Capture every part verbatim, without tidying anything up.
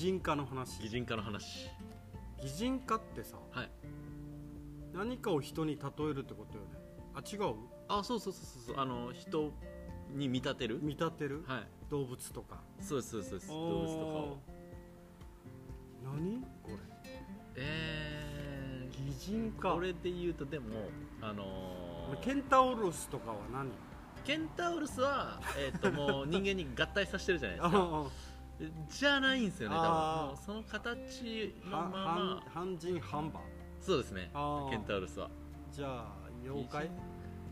人化の話。擬人化の話。擬人化ってさ、はい、何かを人に例えるってことよね。あ、違う？あ、そうそうそうそう、あの人に見立てる。見立てる。はい。動物とか。そうですそうです。動物とかを。何？これ。ええー。擬人化。これで言うとでもあのー、ケンタウロスとかは何？ケンタウルスは、えー、ともう人間に合体させてるじゃないですかじゃないんですよね、多分その形のまま半人半馬。そうですね、ケンタウルスは。じゃあ妖怪。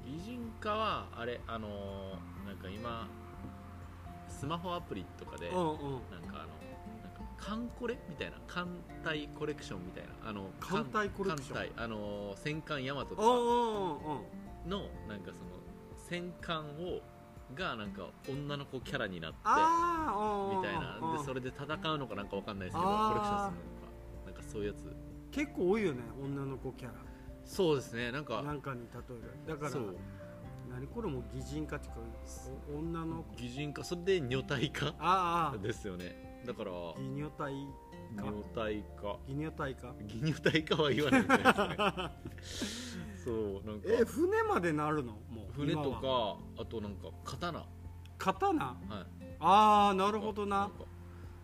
擬人化はあれ、あのー、なんか今スマホアプリとかで、うんうん、なんかあの艦これみたいな、艦隊コレクションみたいな、あの艦隊コレクション、艦隊、あのー、戦艦ヤマトとかのなんかその戦艦をがなんか女の子キャラになってみたいなで、それで戦うのかなんかわかんないですけどコレクションするのかなんかそういうやつ結構多いよね、女の子キャラ。そうですね、なんかなんかに例えるだからそう、何これも擬人化っていうか女の子擬人化、それで女体化あですよね。だから擬女体化、女体化、擬女体化、擬女体化は言わないみたいですねそうなんかえ船までなるのもう船とかあとなんか刀刀、はい、ああなるほどな。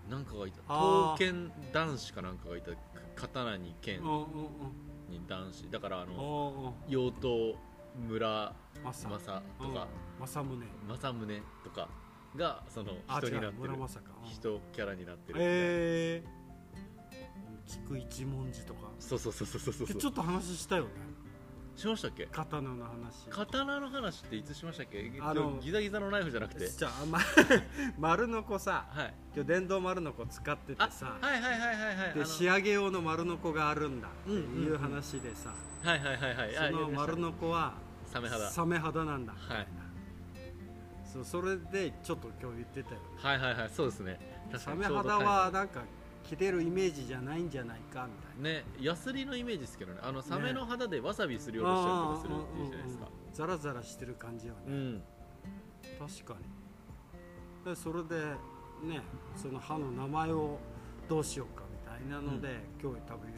なんかがいた、刀剣男子かなんかがいた、刀に剣に男子だからあの妖刀村正とか正宗正宗とかがその人になってる、人キャラになってる。ええ、菊一文字とか。そうそうそうそうそうそう。ちょっと話したよね。しましたっけ？刀の話。刀の話っていつしましたっけ？あのギザギザのナイフじゃなくて、じゃあ、ま、丸のこさ、はい、今日電動丸のこ使っててさ、はいはいはいはいはい、で仕上げ用の丸のこがあるんだっていう話でさ、はいはいはいはい、その丸のこはサメ肌、サメ肌なんだみたいな、はい、そうそれでちょっと今日言ってたよね。はいはいはい、そうですね。サメ肌はなんか着てるイメージじゃないんじゃないかみたいなね。ヤスリのイメージですけどね、あのサメの肌でわさびするような仕事をするっていうじゃないですか、ね、ザラザラしてる感じよね、うん、確かに。でそれでね、その歯の名前をどうしようかみたいなので、うん、今日多分言ってたんだよね。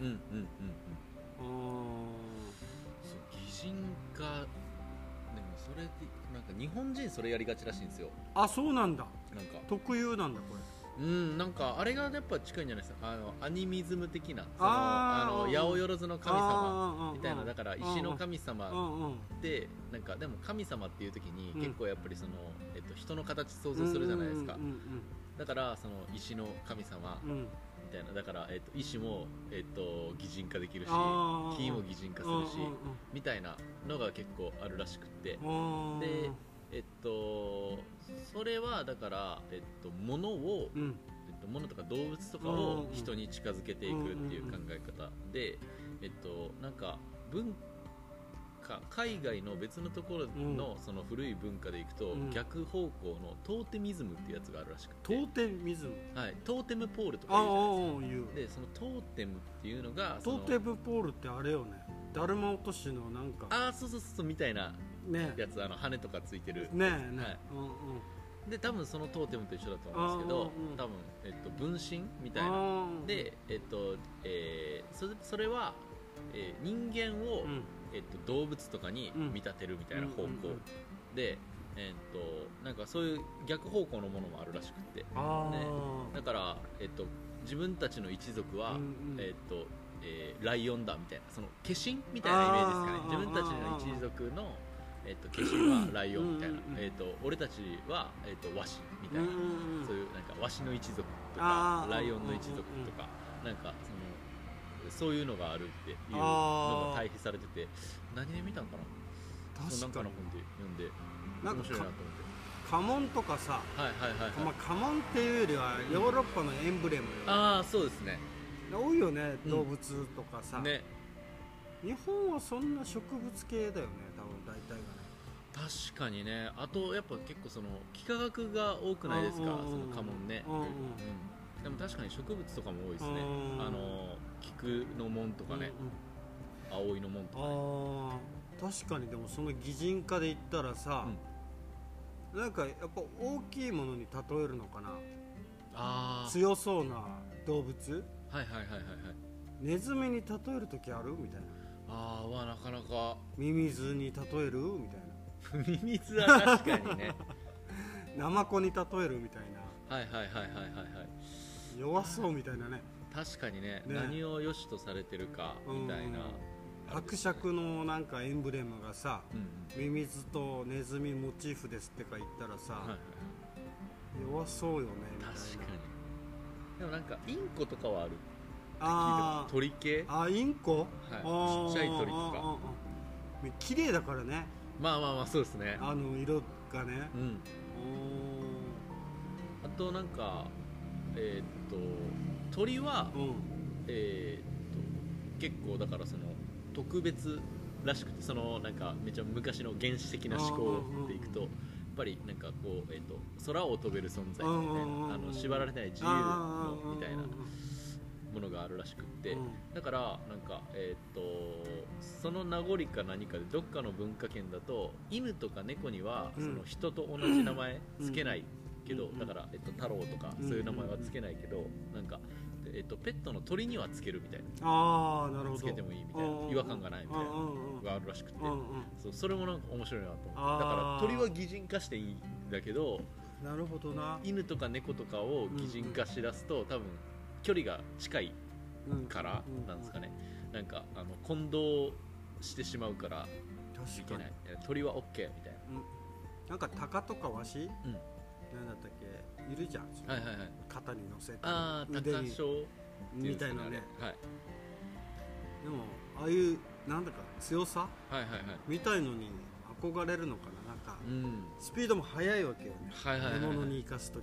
うんうんうんうん。擬人化でもそれってなんか日本人それやりがちらしいんですよ。あ、そうなんだ。なんか特有なんだこれ。うん、なんかあれがやっぱ近いんじゃないですか、あのアニミズム的な、そのああの八百万の神様みたいな、だから石の神様で、なんかでも神様っていう時に結構やっぱりその、えっと、人の形想像するじゃないですか。だからその石の神様みたいな、だから、えっと、石も、えっと、擬人化できるし、木も擬人化するしみたいなのが結構あるらしくって。でえっと、それはだから、えっと、物を、うん、えっと、物とか動物とかを人に近づけていくっていう考え方で、えっと、なんか文化、海外の別のところの、その古い文化でいくと、うん、逆方向のトーテミズムっていうやつがあるらしくて。トーテミズム、はい、トーテムポールとかいうじゃないですか。でそのトーテムっていうのがそのトーテムポールってあれよね、だるま落としのなんか、ああそうそうそうみたいなやつ、あの羽とかついてるね、はい。で多分そのトーテムと一緒だと思うんですけど、多分、えっと、分身みたいなで、えっとえー、それ、それは、えー、人間を、うんえっと、動物とかに見立てるみたいな方向で、えっと、なんかそういう逆方向のものもあるらしくて、ね、だから、えっと、自分たちの一族は、うんうん、えっとえー、ライオンだみたいな、その化身みたいなイメージですかね。自分たちの一族の、えっと、化身はライオンみたいな、えっと、俺たちは、えっと、ワシみたいな、そういうなんかワシの一族とかライオンの一族とか、なんかそのそういうのがあるっていうのが対比されてて、何で見たんかな、確かに本で読んで面白いなと思って。家紋とかさ、家紋っていうよりはヨーロッパのエンブレムよ、ね、うん、ああそうですね、多いよね動物とかさ、うんね、日本はそんな植物系だよね多分大体がね。確かにね。あとやっぱ結構その幾何学が多くないですか、その家紋ね、うんうん、でも確かに植物とかも多いですね、あの菊の紋とかね、うんうん、葵の紋とかね。あ確かに。でもその擬人化で言ったらさ、うん、なんかやっぱ大きいものに例えるのかな。強そうな動物、はいはいはいはい、ネズミに例えるときあるみたいな。ああ、わ、なかなか。ミミズに例えるみたいな。ミミズは確かにね。ナマコに例えるみたいな。はいはいはいはいはいはい。弱そうみたいなね。確かにね。ね、何を良しとされてるかみたいな。伯爵のなんかエンブレムがさ、うんうん、ミミズとネズミモチーフですってか言ったらさ、はいはい、弱そうよねみたいな。確かに。でもなんかインコとかはある。あ、鳥系、あ、インコ、はい、ちっちゃい鳥とか綺麗だからね。まあまあまあ、そうですね、あの色がね、うん、お、あとなんかえー、っと鳥は、うん、えー、っと結構だからその特別らしくて、そのなんかめちゃ昔の原始的な思考でいくと、やっぱりなんかこう、えー、っと空を飛べる存在みたいな、あの縛られない自由のみたいなものがあるらしくって、うん、だからなんか、えー、っとその名残か何かでどっかの文化圏だと犬とか猫にはその人と同じ名前つけないけど、うん、だから、えっと、太郎とかそういう名前はつけないけど、うん、なんか、えっと、ペットの鳥にはつけるみたいな、あ、なるほど、つけてもいいみたいな、違和感がないみたいながあるらしくて、うんうん、そう、それもなんか面白いなと思って、だから鳥は擬人化していいんだけど、なるほどな、犬とか猫とかを擬人化しだすと、うんうん、多分距離が近いからなんですかね、うんうん、なんかあの混同してしまうからいけない。鳥は OK みたいな、うん、なんかタカとかワシ、うん、なんだったっけ、いるじゃん、はいはいはい、肩に乗せて、あ、腕にみたいなね、はい、でもああいうなんだか強さ、はいはいはい、みたいのに憧れるのかな、なんか、うん、スピードも速いわけよね、はいはいはいはい、獲物に生かす時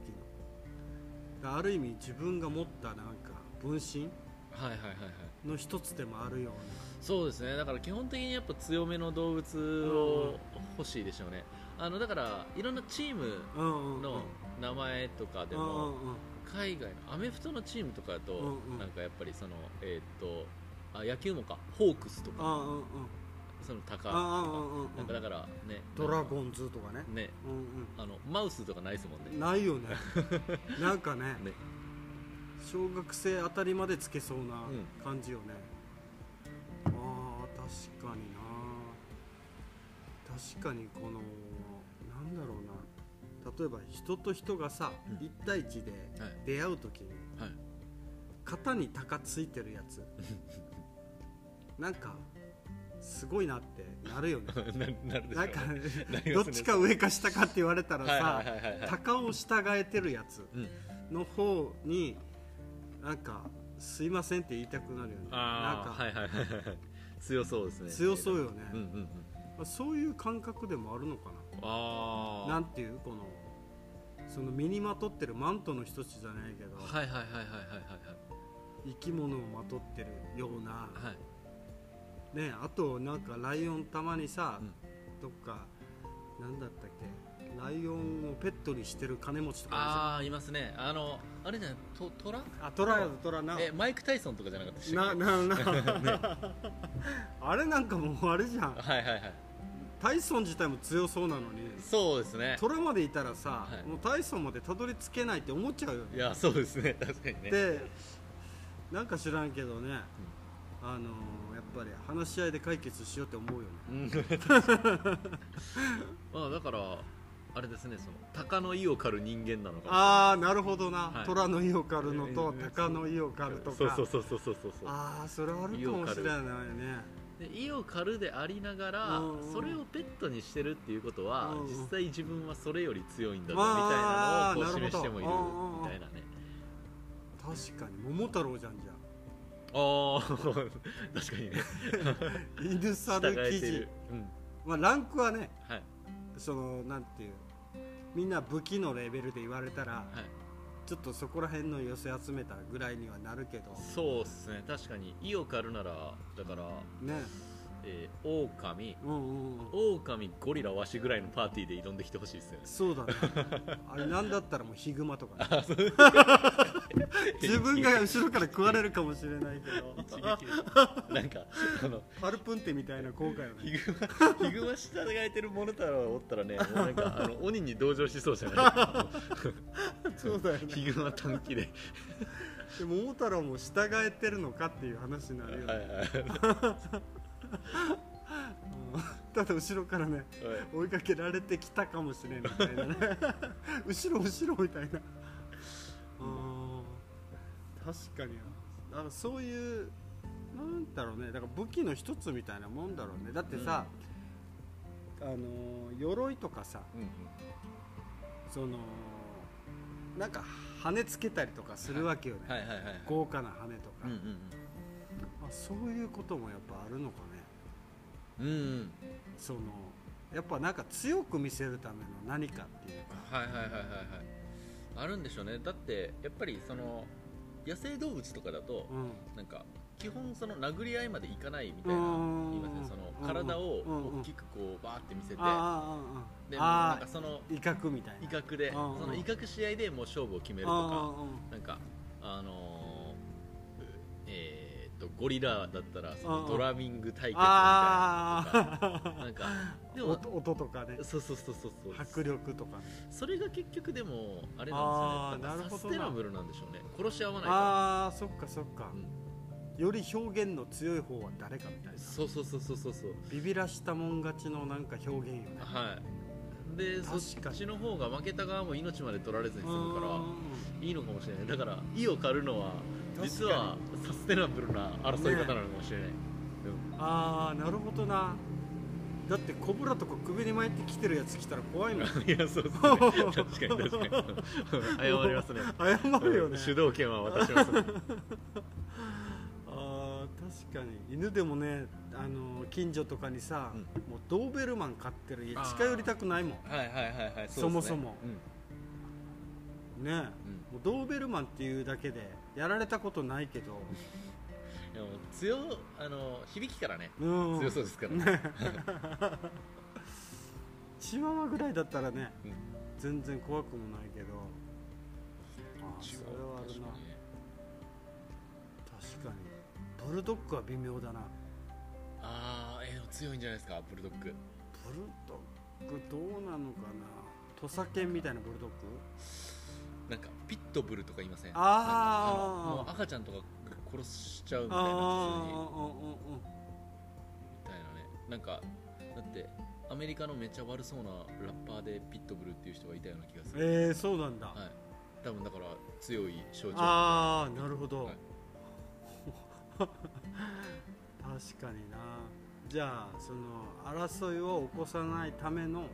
の、ある意味自分が持ったなんか分身の一つでもあるような、はいはいはいはい、そうですね、だから基本的にやっぱ強めの動物を欲しいでしょうね、あのだからいろんなチームの名前とかでも、海外のアメフトのチームとかだとなんかやっぱりその、えー、っとあ野球もか、ホークスとか、そのタカとか、なんかだからね、ドラゴンズとかね、ね、うんうん、あのマウスとかないですもんね、ないよねなんか ね, ね、小学生あたりまでつけそうな感じよね、うん、あー、確かにな、確かにこのなんだろうな、例えば人と人がさ、うん、一対一で出会うときに、はいはい、肩にタカついてるやつなんかすごいなってなるよねな, なるでしょうね、なんか、ね、どっちか上か下かって言われたらさ、鷹を従えてるやつの方になんかすいませんって言いたくなるよね、なんか、はいはいはい、強そうですね、強そうよね、うんうんうん、そういう感覚でもあるのかな、あ、なんていうこのその身にまとってるマントの一つじゃないけど、はいはいはいはいはいはい、生き物をまとってるような、はいね、あとなんかライオンたまにさ、うん、どっかなんだったっけ、ライオンをペットにしてる金持ちとか、ああ、いますね、あのあれじゃない、トトラ、あ、トラトラな、え、マイク・タイソンとかじゃなかったっけな、ななね、あれなんかもうあれじゃん、はいはいはい、タイソン自体も強そうなのに、そうですね、トラまでいたらさ、はい、もうタイソンまでたどり着けないって思っちゃうよね、いや、そうですね、確かにね、でなんか知らんけどね、うん、あのー、やっぱり話し合いで解決しようって思うよね、うん、まあだからあれですね、その鷹の意を狩る人間なのかも、ああ、なるほどな、はい、虎の意を狩るのと鷹の意を狩るとか、そうそうそうそうそう、ああ、それはあるかもしれないね、で意を狩るでありながら、うん、それをペットにしてるっていうことは、うん、実際自分はそれより強いんだぞ、うん、みたいなのをこう示してもいるみたいなね、確かに桃太郎じゃん、じゃあ、あ確かにね犬猿記事、うんまあ、ランクはね、はい、そのなんていうみんな武器のレベルで言われたら、はい、ちょっとそこら辺の寄せ集めたぐらいにはなるけど、そうですね、確かに意を狩るならだから、ね、えー、オオカミ、オオカミ、ゴリラ、ワシぐらいのパーティーで挑んできてほしいですよね。そうだね。あれなんだったらもうヒグマとか、ね、自分が後ろから食われるかもしれないけど一撃でなんかあのアルプンテみたいな後悔をね。ヒグマ、ヒグマ従えてるモノタロウおったらね、もうなんかあの鬼に同情しそうじゃないですか。そうだよね。ヒグマ短期で。でもモノタロウも従えてるのかっていう話になるよね。はいはいただ後ろからね、追いかけられてきたかもしれんみたいなね後ろ後ろみたいな、うん、確かにだからそういうなんだろうね、だから武器の一つみたいなもんだろうね。だってさ、うん、あの鎧とかさ、うんうん、そのなんか羽つけたりとかするわけよね、豪華な羽とか、うんうんうん、まあ、そういうこともやっぱあるのかね。うんうん、そのやっぱなんか強く見せるための何かっていうか、はいはいはいはいはい、あるんでしょうね。だってやっぱりその野生動物とかだと、うん、なんか基本その殴り合いまでいかないみたいな、うん、今ねその体を大きくこうバーって見せて、うんうん、でなんかその威嚇みたいな、威嚇で、うん、その威嚇試合でもう勝負を決めるとか、うん、なんかあのー、えーゴリラだったらそのドラミング対決みたいなとか、なんかでも音とかね、そうそうそうそうそう迫力とか、ね、それが結局でもあれなんですよね。サステナブルなんでしょうね。殺し合わないから。ああ、そっかそっか、うん。より表現の強い方は誰かみたいな。そうそうそうそうそうそう。ビビらしたもん勝ちのなんか表現よね。はい。でそっちの方が負けた側も命まで取られずに済むからいいのかもしれない。だから意を狩るのは。実はサステナブルな争い方なのかもしれない、ね、うん、ああなるほどな。だってコブラとか首に巻いてきてるやつ来たら怖いの。いやそうですね確かに確かに謝りますね、謝るよね、主導権は渡しますねあ確かに犬でもね、あの近所とかにさ、うん、もうドーベルマン飼ってる家近寄りたくないもん。はいはいはいはい、そもそも、うんね、うん、もうドーベルマンっていうだけでやられたことないけどいやもう強あの響きからね、うん、強そうですからねチワワぐらいだったらね、うん、全然怖くもないけど、ああそれはあるな。確かに、確かにブルドッグは微妙だな。ああ、えー、強いんじゃないですかブルドッグ。ブルドッグどうなのかな。土佐犬みたいなブルドッグ、なんかピットブルとか言いません？ああ、もう赤ちゃんとか殺しちゃうみたいな、普通にみたいなね。なんかだってアメリカのめっちゃ悪そうなラッパーでピットブルっていう人がいたような気がする。ええー、そうなんだ。はい。多分だから強い象徴。ああ、なるほど。はい、確かにな。じゃあその争いを起こさないための、うん、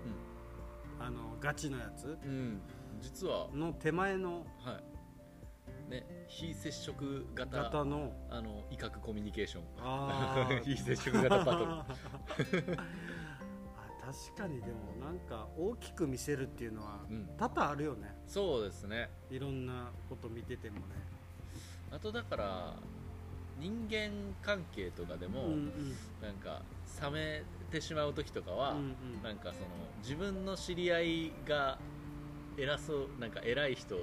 あのガチのやつ。うん。実はの手前の、はいね、非接触 型, 型 の, あの威嚇コミュニケーション、あ非接触型パトルあ確かにでもなんか大きく見せるっていうのは多々あるよね、うん、そうですね。いろんなこと見ててもね。あとだから人間関係とかでも、うんうん、なんか冷めてしまう時とかは、うんうん、なんかその自分の知り合いが偉そう、なんか偉い人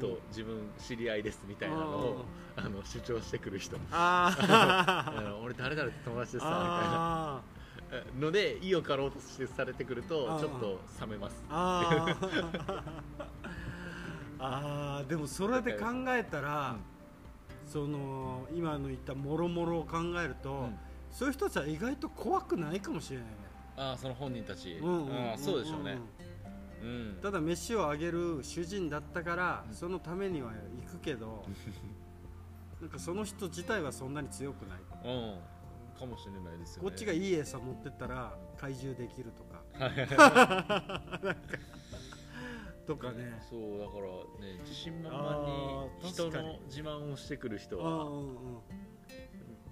と自分知り合いですみたいなのを、うん、あの主張してくる人、ああの俺誰々と友達ですさみたいなので意を狩ろうとしてされてくるとちょっと冷めます。ああでもそれで考えたら、うん、その今の言ったもろもろを考えると、うん、そういう人たちは意外と怖くないかもしれないね。ああその本人たち、そうでしょうね。うん、ただ飯をあげる主人だったから、うん、そのためには行くけどなんかその人自体はそんなに強くない、うん、かもしれないですよね。こっちがいい餌持ってったら怪獣できるとかとかね。そうだからね、自信満々に人の自慢をしてくる人はっ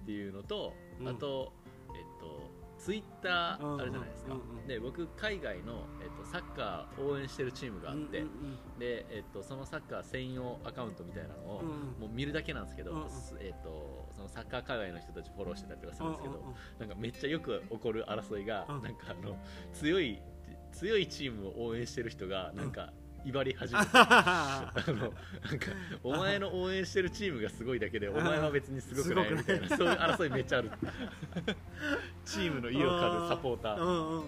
ていうのと、あとえっとツイッターあるじゃないですか、うんうんうん、で僕海外の、えっと、サッカー応援してるチームがあって、うんうんうん、で、えっと、そのサッカー専用アカウントみたいなのを、うんうん、もう見るだけなんですけど、うんうん、えっと、そのサッカー海外の人たちフォローしてたりとかするんですけど、うんうんうん、なんかめっちゃよく起こる争いが、うん、なんかあの強い強いチームを応援してる人がなんか、うん威張り始めてあのなんかお前の応援してるチームがすごいだけでお前は別にすごくないみたいなそういう争いめっちゃあるチームの意を狩るサポーター、うんうんうん、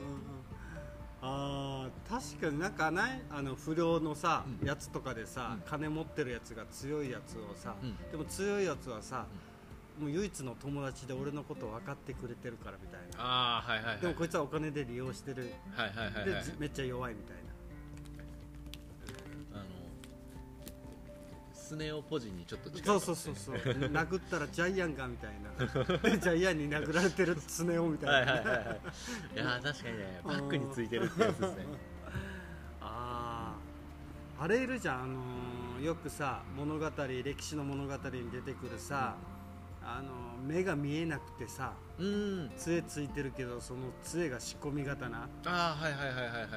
あー確かになんかないあの不良のさ、うん、やつとかでさ、うん、金持ってるやつが強いやつをさ、うん、でも強いやつはさ、うんもう唯一の友達で俺のことを分かってくれてるからみたいなあ、はいはいはい、でもこいつはお金で利用してる、はいはいはいはい、でめっちゃ弱いみたいなスネオポジにちょっと近い、ね、そうそうそうそう殴ったらジャイアンがみたいなジャイアンに殴られてるスネオみたいなはいはいはい、はい、いや確かにねバックについてるってやつですねあああれいるじゃん、あのー、よくさ物語歴史の物語に出てくるさ、うん、あのー、目が見えなくてさ、うん、杖ついてるけどその杖が仕込み刀ああはいはいはいはいはいはい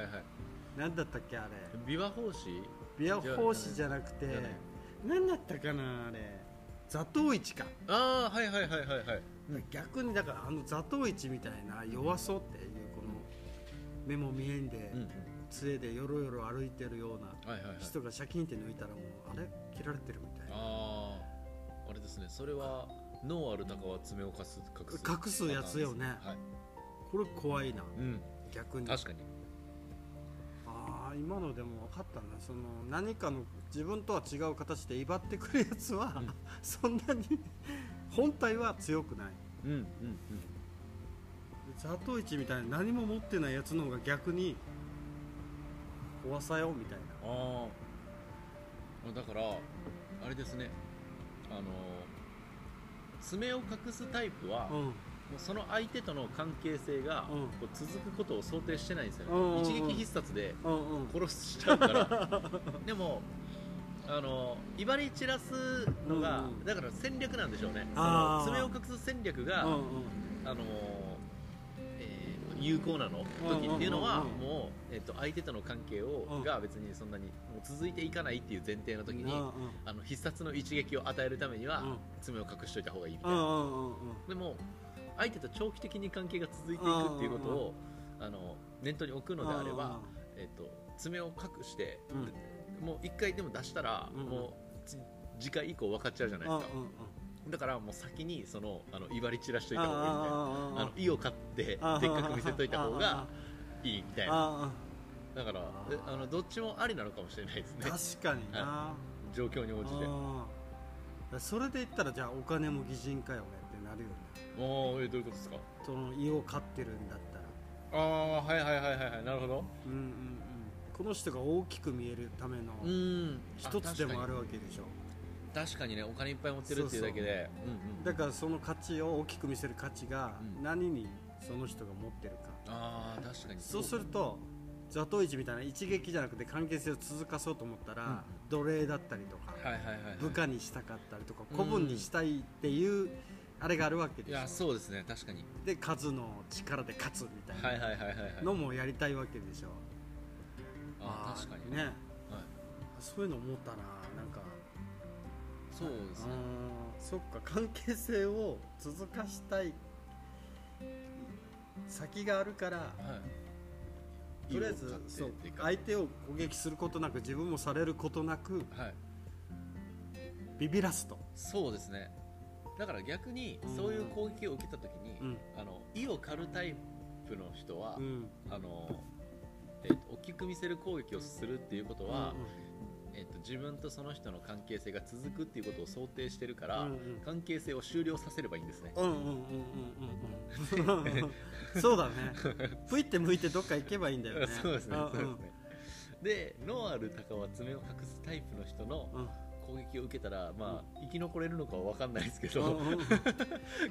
何だったっけあれ琵琶法師琵琶法師じゃなくて何だったかなあれ座頭市かああはいはいはいはいはい逆にだからあの座頭市みたいな弱そうっていうこの目も見えんで、うんうん、杖でよろよろ歩いてるような人がシャキンって抜いたらもうあれ切られてるみたいなあああれですねそれは脳ある中は爪を隠す隠すやつよね、はい、これ怖いな、うん、逆に確かに今のでも分かったなその何かの自分とは違う形で威張ってくるやつは、うん、そんなに本体は強くないうんうんうん座頭市みたいな何も持ってないやつの方が逆に怖さよみたいなああだからあれですねあの爪を隠すタイプは、うんその相手との関係性がこう続くことを想定してないんですよね、うん、一撃必殺で殺しちゃうから、うんうん、でもあの威張り散らすのが、うんうん、だから戦略なんでしょうねその爪を隠す戦略が、うんうんあのえー、有効なの時っていうのは、うんうんうん、もう、えー、と相手との関係を、うん、が別にそんなにもう続いていかないっていう前提の時に、うんうん、あの必殺の一撃を与えるためには、うん、爪を隠しといた方がいいみたいな、うんうんうん、でも相手と長期的に関係が続いていくっていうことをあの念頭に置くのであれば、えっと、爪を隠して、うん、もう一回でも出したら、うん、もう次回以降分かっちゃうじゃないですか、うん、だからもう先にそのあの威張り散らしといた方がいいみたいなあの意を買ってでっかく見せといた方がいいみたいなだからあのどっちもありなのかもしれないですね確かにな、はい、状況に応じてそれで言ったらじゃあお金も擬人化よねってなるよねあーえどういうことですかその家を飼ってるんだったらああはいはいはいはいなるほど、うんうんうん、この人が大きく見えるための一つでもあるわけでしょ確かにねお金いっぱい持ってるっていうだけでそうそう、うんうん、だからその価値を大きく見せる価値が何にその人が持ってるか、うん、ああ確かにそうすると座頭市みたいな一撃じゃなくて関係性を続かそうと思ったら、うんうん、奴隷だったりとか、はいはいはいはい、部下にしたかったりとか子分にしたいっていう、うんあれがあるわけでしょいやそうですね確かにで数の力で勝つみたいなのもやりたいわけでしょああ確かにね、はい、そういうの思ったななんかそうですねあそっか関係性を続かしたい先があるから、はい、とりあえずそう相手を攻撃することなく自分もされることなく、はい、ビビらすとそうですねだから逆にそういう攻撃を受けたときに、うん、あの意を狩るタイプの人は、うんあのえー、と大きく見せる攻撃をするっていうことは、うんうんえー、と自分とその人の関係性が続くっていうことを想定してるから、うんうん、関係性を終了させればいいんですねそうだねぷいって向いてどっか行けばいいんだよねそうですねで、脳ある鷹は爪を隠すタイプの人の、うん攻撃を受けたら、まあ、生き残れるのかは分かんないですけど、うん、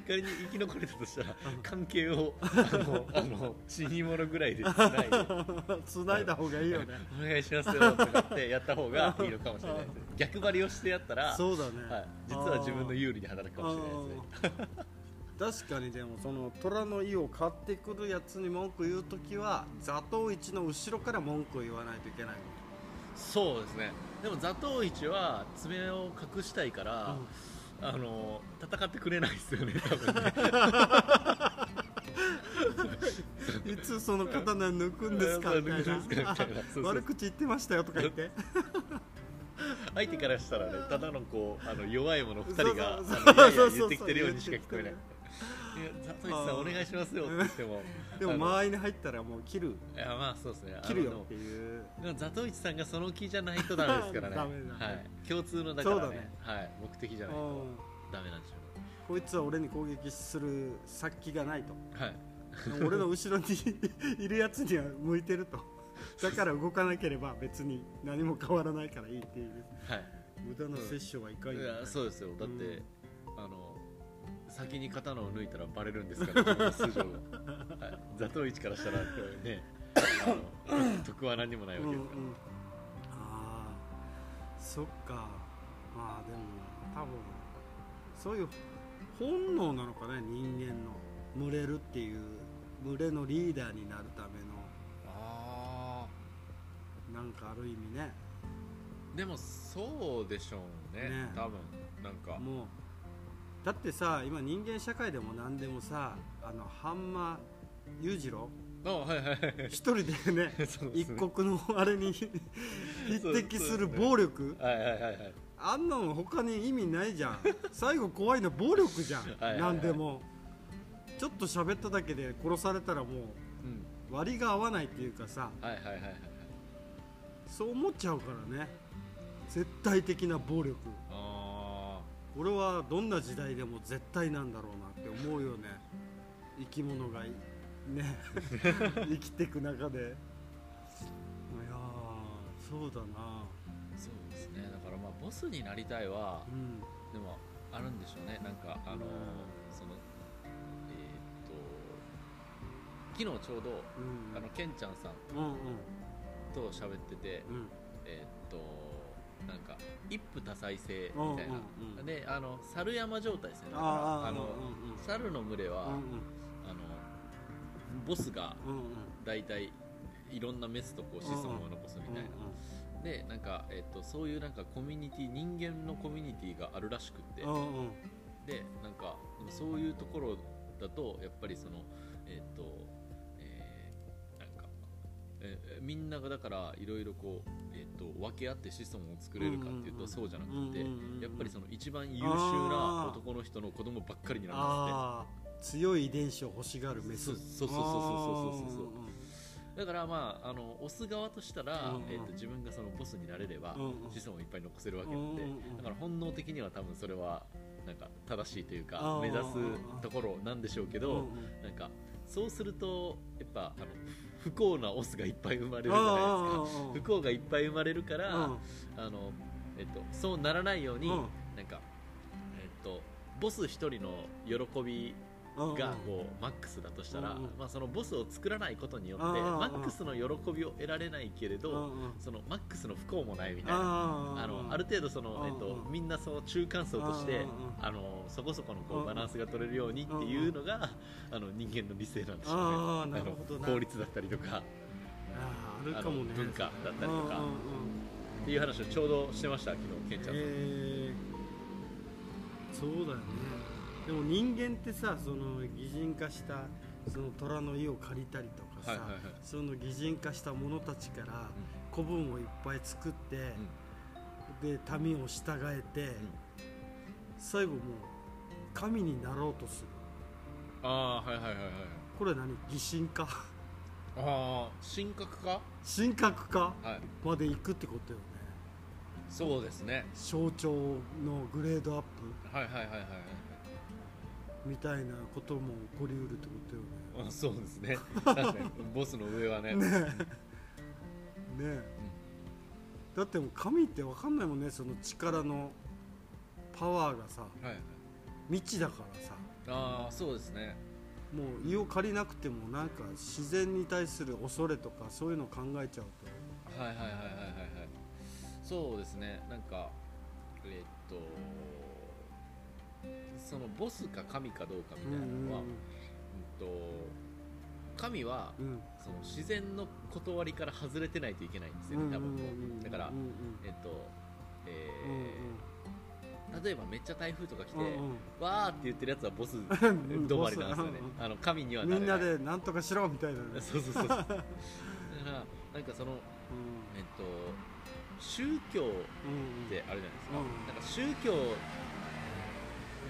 仮に生き残れたとしたら関係をあの死に物ぐらいでつないでつないだ方がいいよねお願いしますよとかってやった方がいいのかもしれないです逆張りをしてやったらそうだね、はい、実は自分の有利に働くかもしれないですね確かに。でもその虎の意を買ってくるやつに文句言うときは座頭市の後ろから文句を言わないといけない。そうですね。でも座頭市は爪を隠したいから、うん、あの戦ってくれないですよね多分ねいつその刀抜くんですかみたいな悪口言ってましたよとか言って相手からしたらね、ただのこうあの弱いものふたりが言ってきてるようにしか聞こえない。ザトイチさんお願いしますよって言ってもでも間合いに入ったらもう切る。いやまあそうですね、切るよっていう。ザトイチさんがその気じゃないとダメですからね。ダメだね、はい、共通のだからね、そうだね、はい、目的じゃないとダメなんでしょうね。こいつは俺に攻撃する殺気がないと、はい、俺の後ろにいるやつには向いてると、だから動かなければ別に何も変わらないからいいっていう、はい、無駄な殺生はいかんよ、ね、いやそうですよ。だって、うん、あの先に刀を抜いたらバレるんですから、ね、素性が座頭市からしたらねあの得は何にもないわけですから、うんうん、ああそっか。まあでも多分そういう本能なのかね、人間の群れるっていう群れのリーダーになるためのなんかある意味ね。でもそうでしょう ね, ね多分なんかもうだってさ、今人間社会でも何でもさ、あの半間裕次郎一人でね一国のあれに匹敵する暴力、あんなの他に意味ないじゃん最後怖いの暴力じゃん何でもちょっと喋っただけで殺されたらもう割りが合わないっていうかさ、はいはいはいはい、そう思っちゃうからね、絶対的な暴力。あ、俺はどんな時代でも絶対なんだろうなって思うよね生き物がね生きていく中で。いやそうだな。そうですね。だからまあボスになりたいは、うん、でもあるんでしょうね。なんかあの、うん、そのえー、っと昨日ちょうど、うん、あのケンちゃんさんと、うんうんと喋ってて、うん、えっとなんか一夫多妻制みたいなで、あの猿山状態ですよね。あの猿の群れは、うん、あのボスがだいたいいろんなメスとこう子孫を残すみたいな、うん、でなんかえっとそういうなんかコミュニティ、人間のコミュニティがあるらしくって、うん、でなんかそういうところだとやっぱりそのえっとえみんながだからいろいろこう、えー、と分け合って子孫を作れるかっていうとそうじゃなくて、やっぱりその一番優秀な男の人の子供ばっかりになるんですね。強い遺伝子を欲しがるメス。そうそうそうそうそうそう。だからまああのオス側としたら、えー、と自分がそのボスになれれば子孫をいっぱい残せるわけなので、だから本能的には多分それはなんか正しいというか目指すところなんでしょうけど、なんかそうするとやっぱあの不幸なオスがいっぱい生まれるじゃないですか。不幸がいっぱい生まれるから、うん、あのえっと、そうならないように、うん、なんか、えっと、ボス一人の喜びがこうマックスだとしたら、まあ、そのボスを作らないことによってマックスの喜びを得られないけれど、そのマックスの不幸もないみたいな、 あ, あ, のある程度その、えっと、みんなその中間層としてあのそこそこのこうバランスが取れるようにっていうのがあの人間の理性なんでしょうね。法律だったりとか、ああるかもね、文化だったりとかっていう話をちょうどしてました昨日ケンちゃんさん。えー、そうだよね。でも人間ってさ、その擬人化したその虎の意を借りたりとかさ、その擬人化した者たちから子分をいっぱい作って、うん、で民を従えて、うん、最後もう神になろうとする。ああはいはいはいはい。これは何？擬神化ああ神格化？神格化まで行くってことよね。そうですね。象徴のグレードアップ。はいはいはいはい。みたいなことも起こりうるってことよね。あ、そうですね。確かにボスの上はね。ねえ。ねえ。だってもう神って分かんないもんね。その力のパワーがさ、はい、未知だからさ。ああ、そうですね。もう意を借りなくてもなんか自然に対する恐れとかそういうのを考えちゃうと。はいはいはいはいはいはい。そうですね。なんかえー、っと。そのボスか神かどうかみたいなのは、うんと神は、うん、その自然の断りから外れてないといけないんですよね、多分。だから、えっとえーうん、例えばめっちゃ台風とか来て、うんうん、わーって言ってるやつはボス止まりなんですよねあの神にはなれない、みんなでなんとかしろみたいな、ね、そうそうそうだからなんかその、うん、えっと宗教ってあるじゃないですか、うんうん、なんか宗教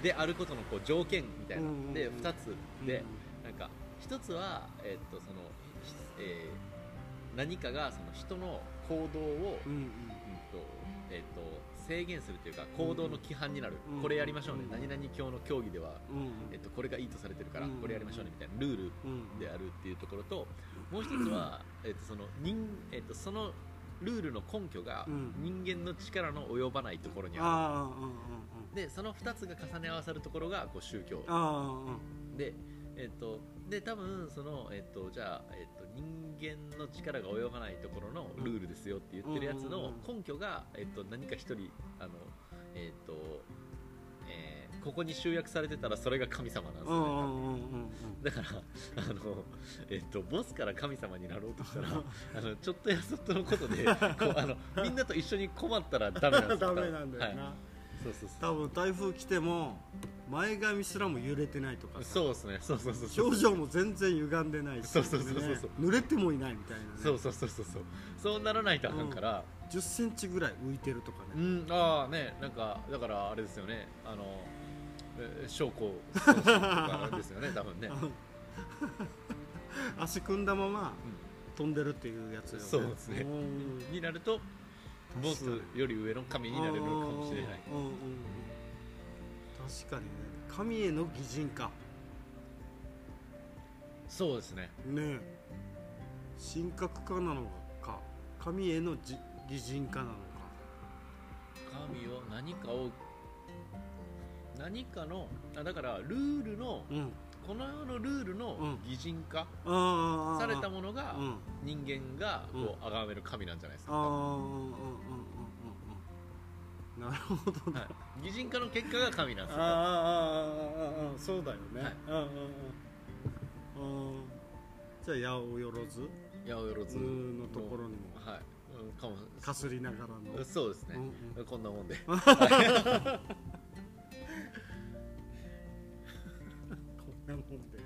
であることのこう条件みたいな、うんうんうん、でふたつで、うん、なんかひとつは、えーっとそのえー、何かがその人の行動を、うんうんうんとえー、っと制限するというか行動の規範になる、うんうん、これやりましょうね、うんうん、何々教の教義では、うんうんえー、っとこれがいいとされてるから、うんうん、これやりましょうねみたいなルールであるっていうところと、もう一つは、えーっとその人えーっとそのルールの根拠が人間の力の及ばないところにある、うんうん、でそのふたつが重ね合わさるところがこう宗教、うん、で、えー、っとで多分その、えっと、じゃあ、えっと、人間の力が及ばないところのルールですよって言ってるやつの根拠が、えっと、何か一人あの、えっとえー、ここに集約されてたらそれが神様なんですよね。だからあの、えっと、ボスから神様になろうとしたらあのちょっとやそっとのことでこうあのみんなと一緒に困ったらダメなんですよダメなんだよな、はい、そうそうそう、多分台風来ても前髪すらも揺れてないとか、そうですね、そうそうそうそう、表情も全然歪んでないし、そうそうそうそうそう、ね、濡れてもいないみたいな、ね、そうそうそうそうそう、そうならないとあかんから、うん、じゅっセンチぐらい浮いてるとかね、うん、ああね、なんかだからあれですよね、あの証拠とかですよね多分ね足組んだまま、うん、飛んでるっていうやつよね、そうですねになるとボスより上の神になれるかもしれない、うんうん、確かにね、神への擬人化、そうですね、ね、神格化なのか神への擬人化なのか、神を何かを何かのあだからルールの、うん、この世のルールの擬人化されたものが、うん、人間がこう崇める神なんじゃないですか、うんなるほどね、はい、擬人化の結果が神なんですよ。ああそうだよね、はい、あああじゃあ八百万のところにも、はい、かもかすりながらの、そうですね、うんうん、こんなもんでこんなもんで